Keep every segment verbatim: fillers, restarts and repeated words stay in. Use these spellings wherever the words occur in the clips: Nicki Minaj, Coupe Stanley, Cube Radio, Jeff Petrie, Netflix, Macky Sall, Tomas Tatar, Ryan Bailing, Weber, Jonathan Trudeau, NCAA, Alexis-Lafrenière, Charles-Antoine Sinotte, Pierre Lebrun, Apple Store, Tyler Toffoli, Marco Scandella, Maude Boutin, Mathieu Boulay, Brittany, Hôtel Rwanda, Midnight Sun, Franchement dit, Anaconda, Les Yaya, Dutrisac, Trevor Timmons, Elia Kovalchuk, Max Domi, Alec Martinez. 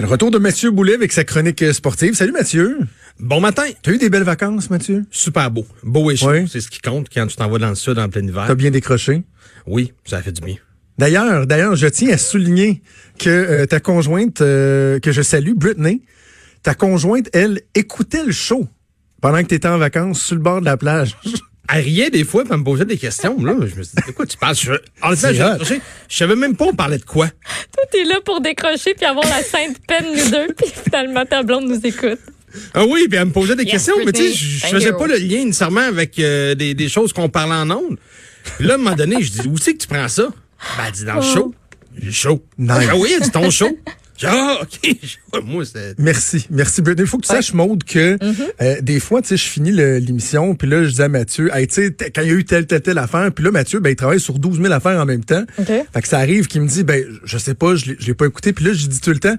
Le retour de Mathieu Boulay avec sa chronique sportive. Salut Mathieu! Bon matin! T'as eu des belles vacances, Mathieu? Super beau. Beau et chaud. Oui. C'est ce qui compte quand tu t'en vas dans le sud en plein hiver. T'as bien décroché? Oui, ça a fait du bien. D'ailleurs, d'ailleurs, je tiens à souligner que euh, ta conjointe, euh, que je salue, Brittany, ta conjointe, elle, écoutait le show pendant que t'étais en vacances sur le bord de la plage. Elle riait des fois, elle me posait des questions. Là, je me suis dit, de quoi tu parles? Je... En fait, je... je savais même pas on parlait de quoi. Toi, t'es là pour décrocher puis avoir la sainte peine, nous deux, puis finalement, ta blonde nous écoute. Ah oui, puis elle me posait des yes, questions, Brittany, mais tu sais, je faisais pas le lien nécessairement avec euh, des, des choses qu'on parlait en ondes. Là, à un moment donné, je dis, où c'est que tu prends ça? Ben, elle dit, dans le show. J'ai chaud. Nice. Ah oui, elle dit, ton show. Ah, OK. Moi, c'est... Merci. Merci, Brittany. Il faut que tu ouais. saches, Maude, que mm-hmm. euh, des fois, tu sais, je finis le, l'émission, puis là, je dis à Mathieu, hey, tu sais, t- quand il y a eu telle, telle, telle affaire, puis là, Mathieu, ben, il travaille sur douze mille affaires en même temps. Okay. Fait que ça arrive qu'il me dit, ben, je sais pas, je l'ai, je l'ai pas écouté, puis là, je dis tout le temps,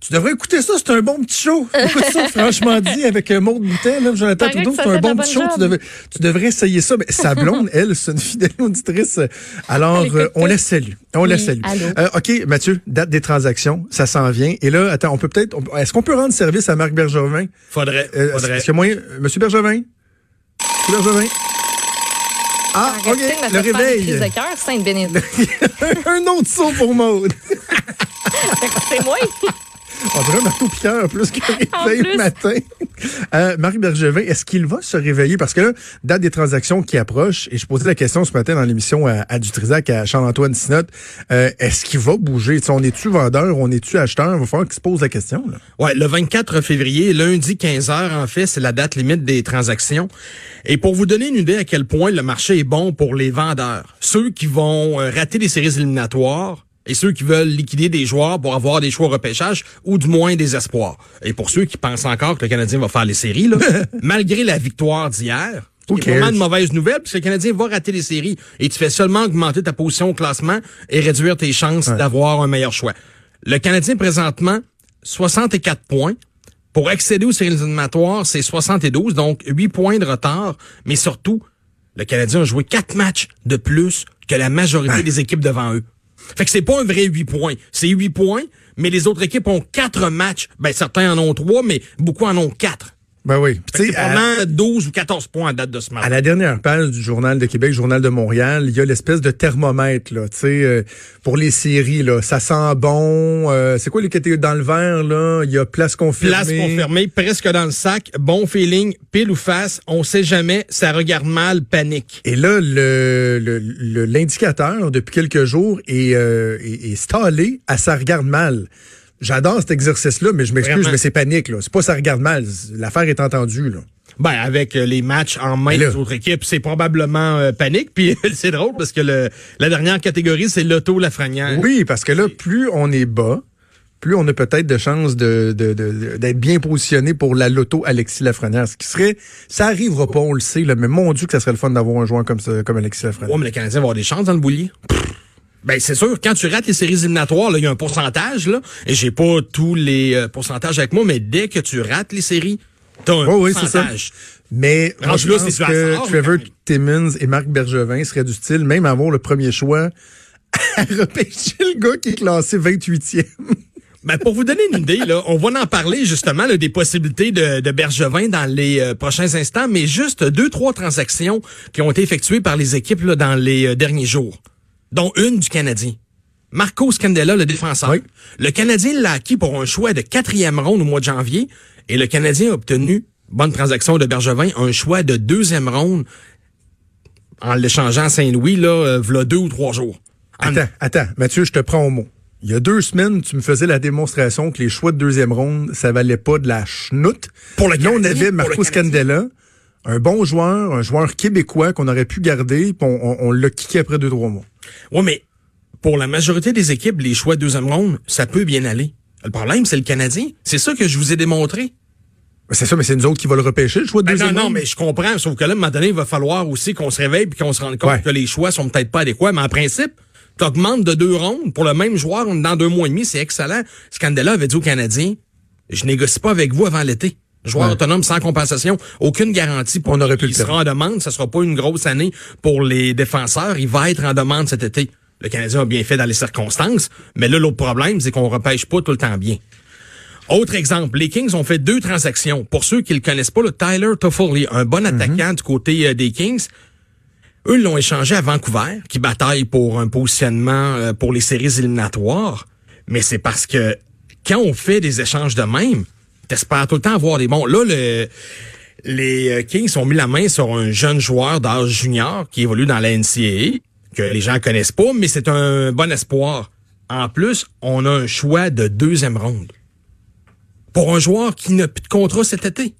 tu devrais écouter ça, c'est un bon petit show. Écoute ça, franchement dit, avec Maude Boutin, là, Jonathan Trudeau, c'est un bon petit show. Tu devrais, tu devrais essayer ça. Mais sa blonde, elle, c'est une fidèle auditrice. Alors, euh, on la salue. On oui, la salue. Euh, OK, Mathieu, date des transactions, ça s'en vient. Et là, attends, on peut peut-être, on, est-ce qu'on peut rendre service à Marc Bergevin? Faudrait, euh, faudrait. Est-ce que moi, Monsieur Bergevin? Monsieur Bergevin? Ah, ah OK, le réveil. Une crise de cœur, Sainte-Bénite. Un autre saut pour Maude. C'est moi. On dirait un marteau piqueur plus que réveil le matin. Euh, Marc Bergevin, est-ce qu'il va se réveiller? Parce que là, date des transactions qui approche, et je posais la question ce matin dans l'émission à, à Dutrisac, à Charles-Antoine Sinotte, euh, est-ce qu'il va bouger? T'sais, on est-tu vendeur? On est-tu acheteur? Il va falloir qu'il se pose la question. Là. Ouais, le vingt-quatre février, lundi quinze heures, en fait, c'est la date limite des transactions. Et pour vous donner une idée à quel point le marché est bon pour les vendeurs, ceux qui vont euh, rater les séries éliminatoires, et ceux qui veulent liquider des joueurs pour avoir des choix au repêchage ou du moins des espoirs. Et pour ceux qui pensent encore que le Canadien va faire les séries, là, malgré la victoire d'hier, c'est vraiment une mauvaise nouvelle parce que le Canadien va rater les séries et tu fais seulement augmenter ta position au classement et réduire tes chances ouais. d'avoir un meilleur choix. Le Canadien, présentement, soixante-quatre points. Pour accéder aux séries éliminatoires, c'est soixante-douze, donc huit points de retard. Mais surtout, le Canadien a joué quatre matchs de plus que la majorité ouais. des équipes devant eux. Fait que c'est pas un vrai huit points. C'est huit points, mais les autres équipes ont quatre matchs. Ben, certains en ont trois, mais beaucoup en ont quatre. Ben oui. Fait que c'est vraiment à... douze ou quatorze points à date de ce matin. À la dernière page du Journal de Québec, Journal de Montréal, il y a l'espèce de thermomètre, là, tu sais, euh, pour les séries, là. Ça sent bon. Euh, c'est quoi les catégories dans le vert, là? Il y a place confirmée. Place confirmée, presque dans le sac. Bon feeling, pile ou face. On sait jamais. Ça regarde mal, panique. Et là, le, le, le l'indicateur, depuis quelques jours, est, euh, est, est stallé à ça regarde mal. J'adore cet exercice-là, mais je m'excuse, Vraiment. mais c'est panique, là. C'est pas ça regarde mal. L'affaire est entendue, là. Ben, avec euh, les matchs en main des autres équipes, c'est probablement euh, panique. Puis c'est drôle parce que le, la dernière catégorie, c'est l'auto-Lafrenière. Oui, parce que là, plus on est bas, plus on a peut-être de chances de, de, de, d'être bien positionné pour la loto Alexis-Lafrenière. Ce qui serait, ça arrivera pas, on le sait, là, mais mon Dieu que ça serait le fun d'avoir un joueur comme ça, comme Alexis-Lafrenière. Ouais, mais le Canadien va avoir des chances dans le boulier. Ben c'est sûr, quand tu rates les séries éliminatoires, là, il y a un pourcentage, là, et j'ai pas tous les euh, pourcentages avec moi, mais dès que tu rates les séries, t'as un oh, oui, pourcentage. C'est ça. Mais moi, je là, pense c'est que hasard, Trevor Timmons et Marc Bergevin seraient du style, même avoir le premier choix, à repêcher le gars qui est classé vingt-huitième. Ben, pour vous donner une idée, là, on va en parler, justement, là, des possibilités de, de Bergevin dans les euh, prochains instants, mais juste deux, trois transactions qui ont été effectuées par les équipes, là, dans les euh, derniers jours. Dont une du Canadien. Marco Scandella, le défenseur. Oui. Le Canadien l'a acquis pour un choix de quatrième ronde au mois de janvier. Et le Canadien a obtenu, bonne transaction de Bergevin, un choix de deuxième ronde en l'échangeant à Saint-Louis, là, v'là deux ou trois jours. En... Attends, attends, Mathieu, je te prends au mot. Il y a deux semaines, tu me faisais la démonstration que les choix de deuxième ronde, ça valait pas de la chenoute. Pour le Canadien, là, on avait Marco Scandella, un bon joueur, un joueur québécois qu'on aurait pu garder, puis on, on, on l'a kické après deux, trois mois. Oui, mais pour la majorité des équipes, les choix de deuxième ronde, ça peut bien aller. Le problème, c'est le Canadien. C'est ça que je vous ai démontré. C'est ça, mais c'est nous autres qui va le repêcher, le choix de ben deuxième. Non, non, mais je comprends. Sauf que là, à un moment donné, il va falloir aussi qu'on se réveille puis qu'on se rende compte ouais. que les choix sont peut-être pas adéquats. Mais en principe, t'augmentes de deux rondes pour le même joueur dans deux mois et demi. C'est excellent. Scandella avait dit aux Canadiens, je négocie pas avec vous avant l'été. Joueur ouais. autonome sans compensation, aucune garantie pour on aurait pu qu'il sera en demande. Ça sera pas une grosse année pour les défenseurs. Il va être en demande cet été. Le Canadien a bien fait dans les circonstances, mais là, l'autre problème, c'est qu'on repêche pas tout le temps bien. Autre exemple, les Kings ont fait deux transactions. Pour ceux qui le connaissent pas, le Tyler Toffoli, un bon mm-hmm. attaquant du côté euh, des Kings. Eux l'ont échangé à Vancouver, qui bataille pour un positionnement euh, pour les séries éliminatoires. Mais c'est parce que quand on fait des échanges de même, t'espères tout le temps avoir des bons. Là, le, les Kings ont mis la main sur un jeune joueur d'âge junior qui évolue dans la N C A A, que les gens connaissent pas, mais c'est un bon espoir. En plus, on a un choix de deuxième ronde. Pour un joueur qui n'a plus de contrat cet été.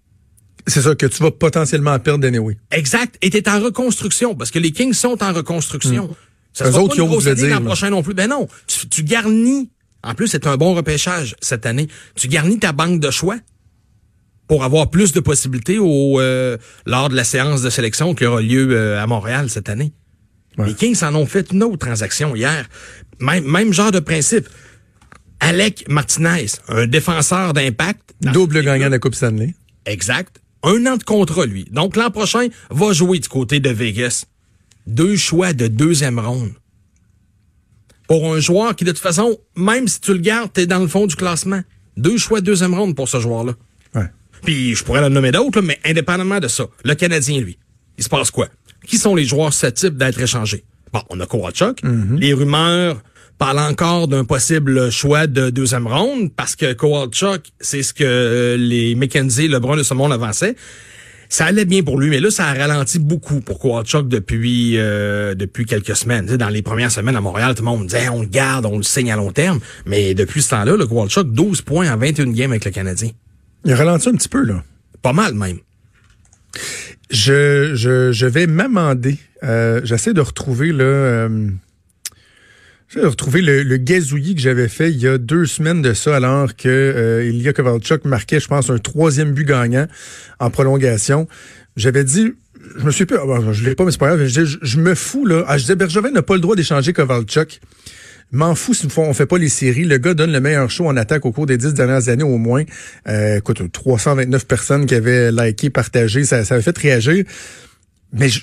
C'est ça, que tu vas potentiellement perdre anyway. Exact. Et t'es en reconstruction, parce que les Kings sont en reconstruction. Mmh. Ça sera pas une grosse année l'an prochain non plus. Ben non, tu, tu garnis. En plus, c'est un bon repêchage cette année. Tu garnis ta banque de choix pour avoir plus de possibilités au euh, lors de la séance de sélection qui aura lieu euh, à Montréal cette année. Ouais. Les Kings en ont fait une autre transaction hier. Même, même genre de principe. Alec Martinez, un défenseur d'impact. Double gagnant de la Coupe Stanley. Exact. Un an de contrat, lui. Donc, l'an prochain, va jouer du côté de Vegas. Deux choix de deuxième ronde. Pour un joueur qui, de toute façon, même si tu le gardes, t'es dans le fond du classement. Deux choix de deuxième ronde pour ce joueur-là. Ouais. Puis, je pourrais le nommer d'autres, là, mais indépendamment de ça, le Canadien, lui, il se passe quoi? Qui sont les joueurs susceptibles d'être échangés? Bon, on a Kovalchuk. Mm-hmm. Les rumeurs parlent encore d'un possible choix de deuxième ronde, parce que Kovalchuk, c'est ce que les McKenzie, Lebrun, de ce monde avançaient. Ça allait bien pour lui, mais là, ça a ralenti beaucoup pour Kovalchuk depuis euh, depuis quelques semaines. Dans les premières semaines à Montréal, tout le monde disait, on le garde, on le signe à long terme. Mais depuis ce temps-là, le Kovalchuk, douze points en vingt et un games avec le Canadien. Il a ralenti un petit peu, là. Pas mal, même. Je je, je vais m'amender. Euh, j'essaie de retrouver, là... Euh, j'essaie de retrouver le, le gazouillis que j'avais fait il y a deux semaines de ça, alors que euh, Elia Kovalchuk marquait, je pense, un troisième but gagnant en prolongation. J'avais dit... Je me suis plus... Bon, je l'ai pas, mais c'est pas grave. Je, je, je me fous, là. Ah, je disais, Bergevin n'a pas le droit d'échanger Kovalchuk. M'en fous si on fait pas les séries. Le gars donne le meilleur show en attaque au cours des dix dernières années au moins. Euh, écoute, trois cent vingt-neuf personnes qui avaient liké, partagé, ça, ça avait fait réagir. Mais je,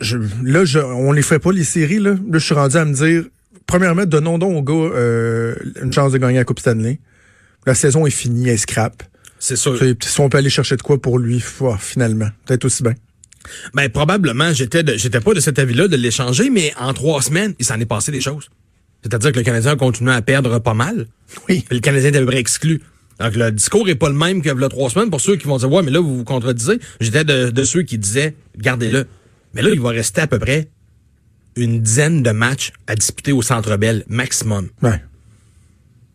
je, là, je, on les fait pas les séries. Là, là je suis rendu à me dire, premièrement, donnons donc au gars euh, une chance de gagner la Coupe Stanley. La saison est finie, elle scrape. C'est sûr. Si on peut aller chercher de quoi pour lui, oh, finalement, peut-être aussi bien. Ben probablement, j'étais de, j'étais pas de cet avis-là de l'échanger, mais en trois semaines, il s'en est passé des choses. C'est-à-dire que le Canadien continue à perdre pas mal. Oui. Le Canadien est à peu près exclu. Donc, le discours est pas le même que le trois semaines. Pour ceux qui vont dire, ouais, mais là, vous vous contredisez. J'étais de, de ceux qui disaient, gardez-le. Mais là, il va rester à peu près une dizaine de matchs à disputer au Centre Bell, maximum. Ouais.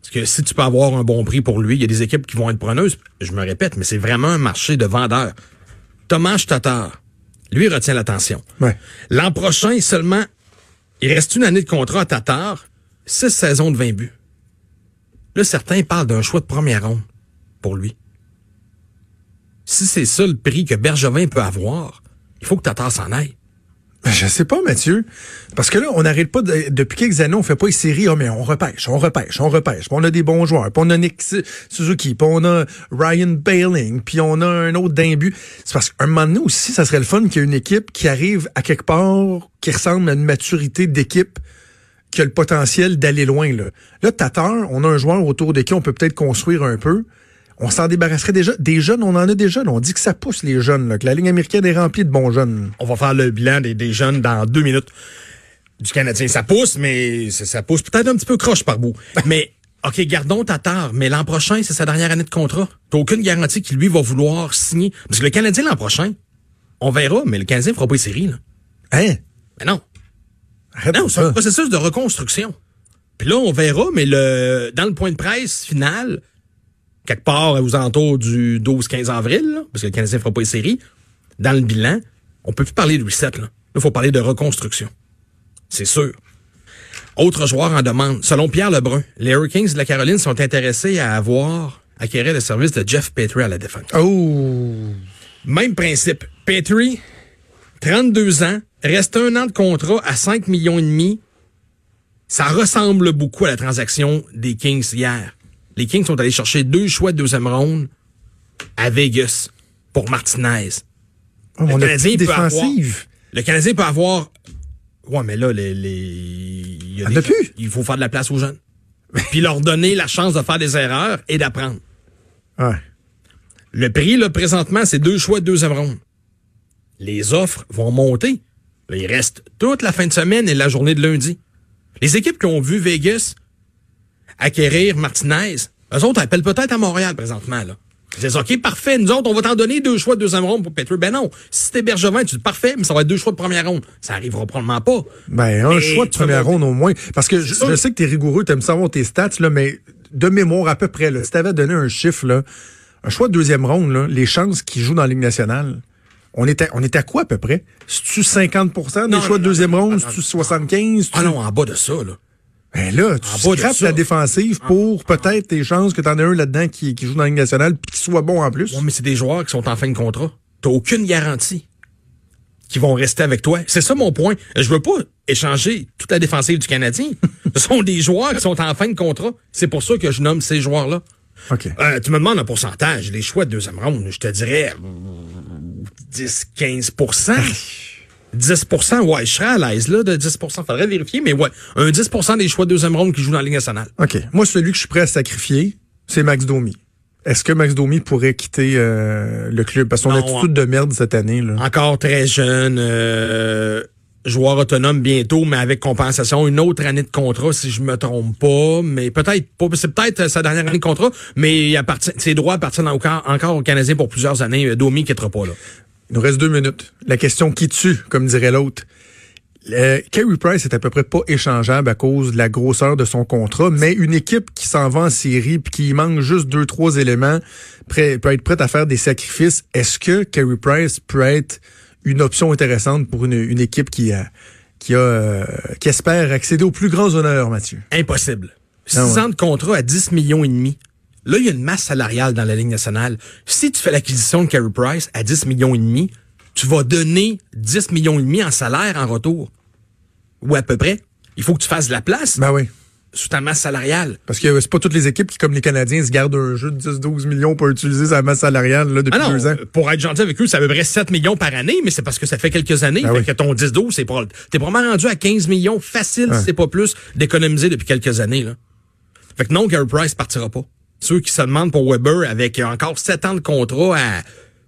Parce que si tu peux avoir un bon prix pour lui, il y a des équipes qui vont être preneuses. Je me répète, mais c'est vraiment un marché de vendeurs. Tomas Tatar, lui, retient l'attention. Ouais. L'an prochain, seulement, il reste une année de contrat à Tatar. Six saisons de vingt buts. Là, certains parlent d'un choix de première ronde pour lui. Si c'est ça le prix que Bergevin peut avoir, il faut que Tatar s'en aille. Je sais pas, Mathieu. Parce que là, on n'arrête pas, de, depuis quelques années, on fait pas les séries, ah, mais on repêche, on repêche, on repêche. Puis on a des bons joueurs, puis on a Nick Suzuki, puis on a Ryan Bailing, puis on a un autre d'un but. C'est parce qu'un moment donné aussi, ça serait le fun qu'il y ait une équipe qui arrive à quelque part, qui ressemble à une maturité d'équipe, qui a le potentiel d'aller loin. Là, là Tatar, on a un joueur autour de qui on peut peut-être construire un peu. On s'en débarrasserait déjà. Des jeunes, on en a des jeunes. On dit que ça pousse les jeunes, là, que la ligne américaine est remplie de bons jeunes. On va faire le bilan des, des jeunes dans deux minutes. Du Canadien, ça pousse, mais ça pousse peut-être un petit peu croche par bout. Mais, OK, gardons Tatar, mais l'an prochain, c'est sa dernière année de contrat. T'as aucune garantie qu'il, lui, va vouloir signer. Parce que le Canadien, l'an prochain, on verra, mais le Canadien fera pas les séries, là. Hein? Mais non. Non, c'est un processus de reconstruction. Puis là, on verra, mais le dans le point de presse final, quelque part aux alentours du douze quinze avril, là, parce que le Canadien ne fera pas les séries, dans le bilan, on peut plus parler de reset. Là, il faut parler de reconstruction. C'est sûr. Autre joueur en demande. Selon Pierre Lebrun, les Hurricanes de la Caroline sont intéressés à avoir, acquérir le service de Jeff Petrie à la défense. Oh! Même principe. Petrie, trente-deux ans, reste un an de contrat à cinq millions et demi. Ça ressemble beaucoup à la transaction des Kings hier. Les Kings sont allés chercher deux choix de deuxième ronde à Vegas pour Martinez. Oh, le, Canadien peut avoir, le Canadien peut avoir... Ouais, mais là, les... les y a des, plus. Il faut faire de la place aux jeunes. Puis leur donner la chance de faire des erreurs et d'apprendre. Ouais. Le prix, là, présentement, c'est deux choix de deuxième ronde. Les offres vont monter. Là, il reste toute la fin de semaine et la journée de lundi. Les équipes qui ont vu Vegas acquérir Martinez, eux autres appellent peut-être à Montréal présentement, là. Ils disent, OK, parfait, nous autres, on va t'en donner deux choix de deuxième ronde pour Petrie. Ben non, si t'es Bergevin, tu dis parfait, mais ça va être deux choix de première ronde. Ça arrivera probablement pas. Ben, un mais choix de première ronde au moins. Parce que je, je sais que t'es rigoureux, t'aimes savoir tes stats, là, mais de mémoire à peu près, là, si t'avais donné un chiffre, là, un choix de deuxième ronde, là, les chances qu'ils jouent dans la Ligue nationale, on est, à, on est à quoi à peu près? C'est-tu cinquante pour cent des non, choix non, de deuxième non, ronde? C'est-tu soixante-quinze? Ah non, en bas de ça, là. Ben là, tu scrapes la défensive pour ah, peut-être ah, tes chances que t'en aies un là-dedans qui, qui joue dans la Ligue nationale puis qui soit bon en plus. Oui, mais c'est des joueurs qui sont en fin de contrat. T'as aucune garantie qu'ils vont rester avec toi. C'est ça mon point. Je veux pas échanger toute la défensive du Canadien. Ce sont des joueurs qui sont en fin de contrat. C'est pour ça que je nomme ces joueurs-là. Okay. Euh, tu me demandes un pourcentage. Les choix de deuxième ronde, je te dirais dix à quinze pour cent. dix pour cent, ouais, je serais à l'aise là de dix pour cent. Faudrait vérifier, mais ouais, un dix pour cent des choix de deuxième ronde qui jouent dans la Ligue nationale. OK. Moi, celui que je suis prêt à sacrifier, c'est Max Domi. Est-ce que Max Domi pourrait quitter euh, le club? Parce qu'on a tout de merde cette année, là. Encore très jeune, euh, joueur autonome bientôt, mais avec compensation. Une autre année de contrat, si je me trompe pas, mais peut-être pas. C'est peut-être sa dernière année de contrat, mais il appartient, ses droits appartiennent encore, encore aux Canadiens pour plusieurs années. Domi qui quittera pas là. Il nous reste deux minutes. La question qui tue, comme dirait l'autre. Le Carey Price est à peu près pas échangeable à cause de la grosseur de son contrat, mais une équipe qui s'en va en série puis qui manque juste deux, trois éléments prêt, peut être prête à faire des sacrifices. Est-ce que Carey Price peut être une option intéressante pour une, une équipe qui a, qui a, euh, qui espère accéder aux plus grands honneurs, Mathieu? Impossible. Six ah ouais. ans de contrat à dix millions et demi. Là, il y a une masse salariale dans la Ligue nationale. Si tu fais l'acquisition de Carey Price à dix millions et demi, tu vas donner dix millions et demi en salaire en retour. Ou à peu près. Il faut que tu fasses de la place. Ben oui. Sous ta masse salariale. Parce que c'est pas toutes les équipes qui, comme les Canadiens, se gardent un jeu de dix à douze millions pour utiliser sa masse salariale, là, depuis ah non, deux ans. Pour être gentil avec eux, c'est à peu près sept millions par année, mais c'est parce que ça fait quelques années. Ben fait oui. que ton dix douze, c'est pas, t'es probablement rendu à quinze millions facile, hein. Si c'est pas plus, d'économiser depuis quelques années, là. Fait que non, Carey Price partira pas. Ceux qui se demandent pour Weber avec encore sept ans de contrat à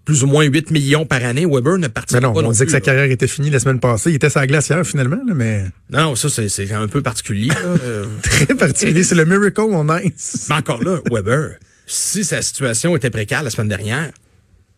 plus ou moins huit millions par année, Weber ne partira pas non plus. On disait que sa carrière était finie la semaine passée. Il était sur la glace hier, finalement, là, mais... Non, ça, c'est, c'est un peu particulier. Là. Très particulier. C'est le miracle on ice. Mais encore là, Weber, si sa situation était précaire la semaine dernière,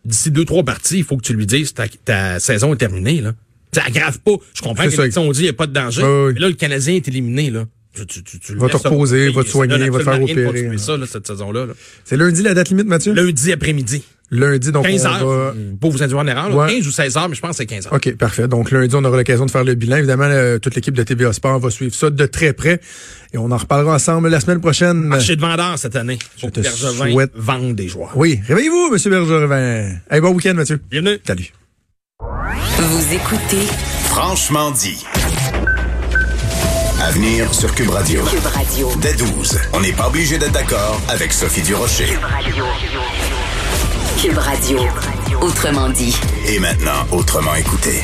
d'ici deux, trois parties, il faut que tu lui dises ta, ta saison est terminée. Là. Ça aggrave pas. Je comprends que les on dit il n'y a pas de danger. Ben, oui. Mais là, le Canadien est éliminé, là. Tu, tu, tu, tu va te reposer, va te soigner, va te faire opérer. Hein. Ça, là, cette saison-là, là. C'est lundi la date limite, Mathieu? Lundi après-midi. Lundi, donc quinze heures, va... pour vous induire en erreur, ouais. quinze ou seize heures, mais je pense que c'est quinze heures. OK, parfait. Donc lundi, on aura l'occasion de faire le bilan. Évidemment, euh, toute l'équipe de T B A Sport va suivre ça de très près. Et on en reparlera ensemble la semaine prochaine. Marché de vendeurs cette année. Je te Bergevin souhaite vendre des joueurs. Oui. Réveillez-vous, monsieur Bergevin. Hey, bon week-end, Mathieu. Bienvenue. Salut. Vous écoutez Franchement dit. À venir sur Cube Radio. Cube Radio. Dès douze, on n'est pas obligé d'être d'accord avec Sophie Durocher. Cube Radio. Cube Radio. Autrement dit. Et maintenant, autrement écouté.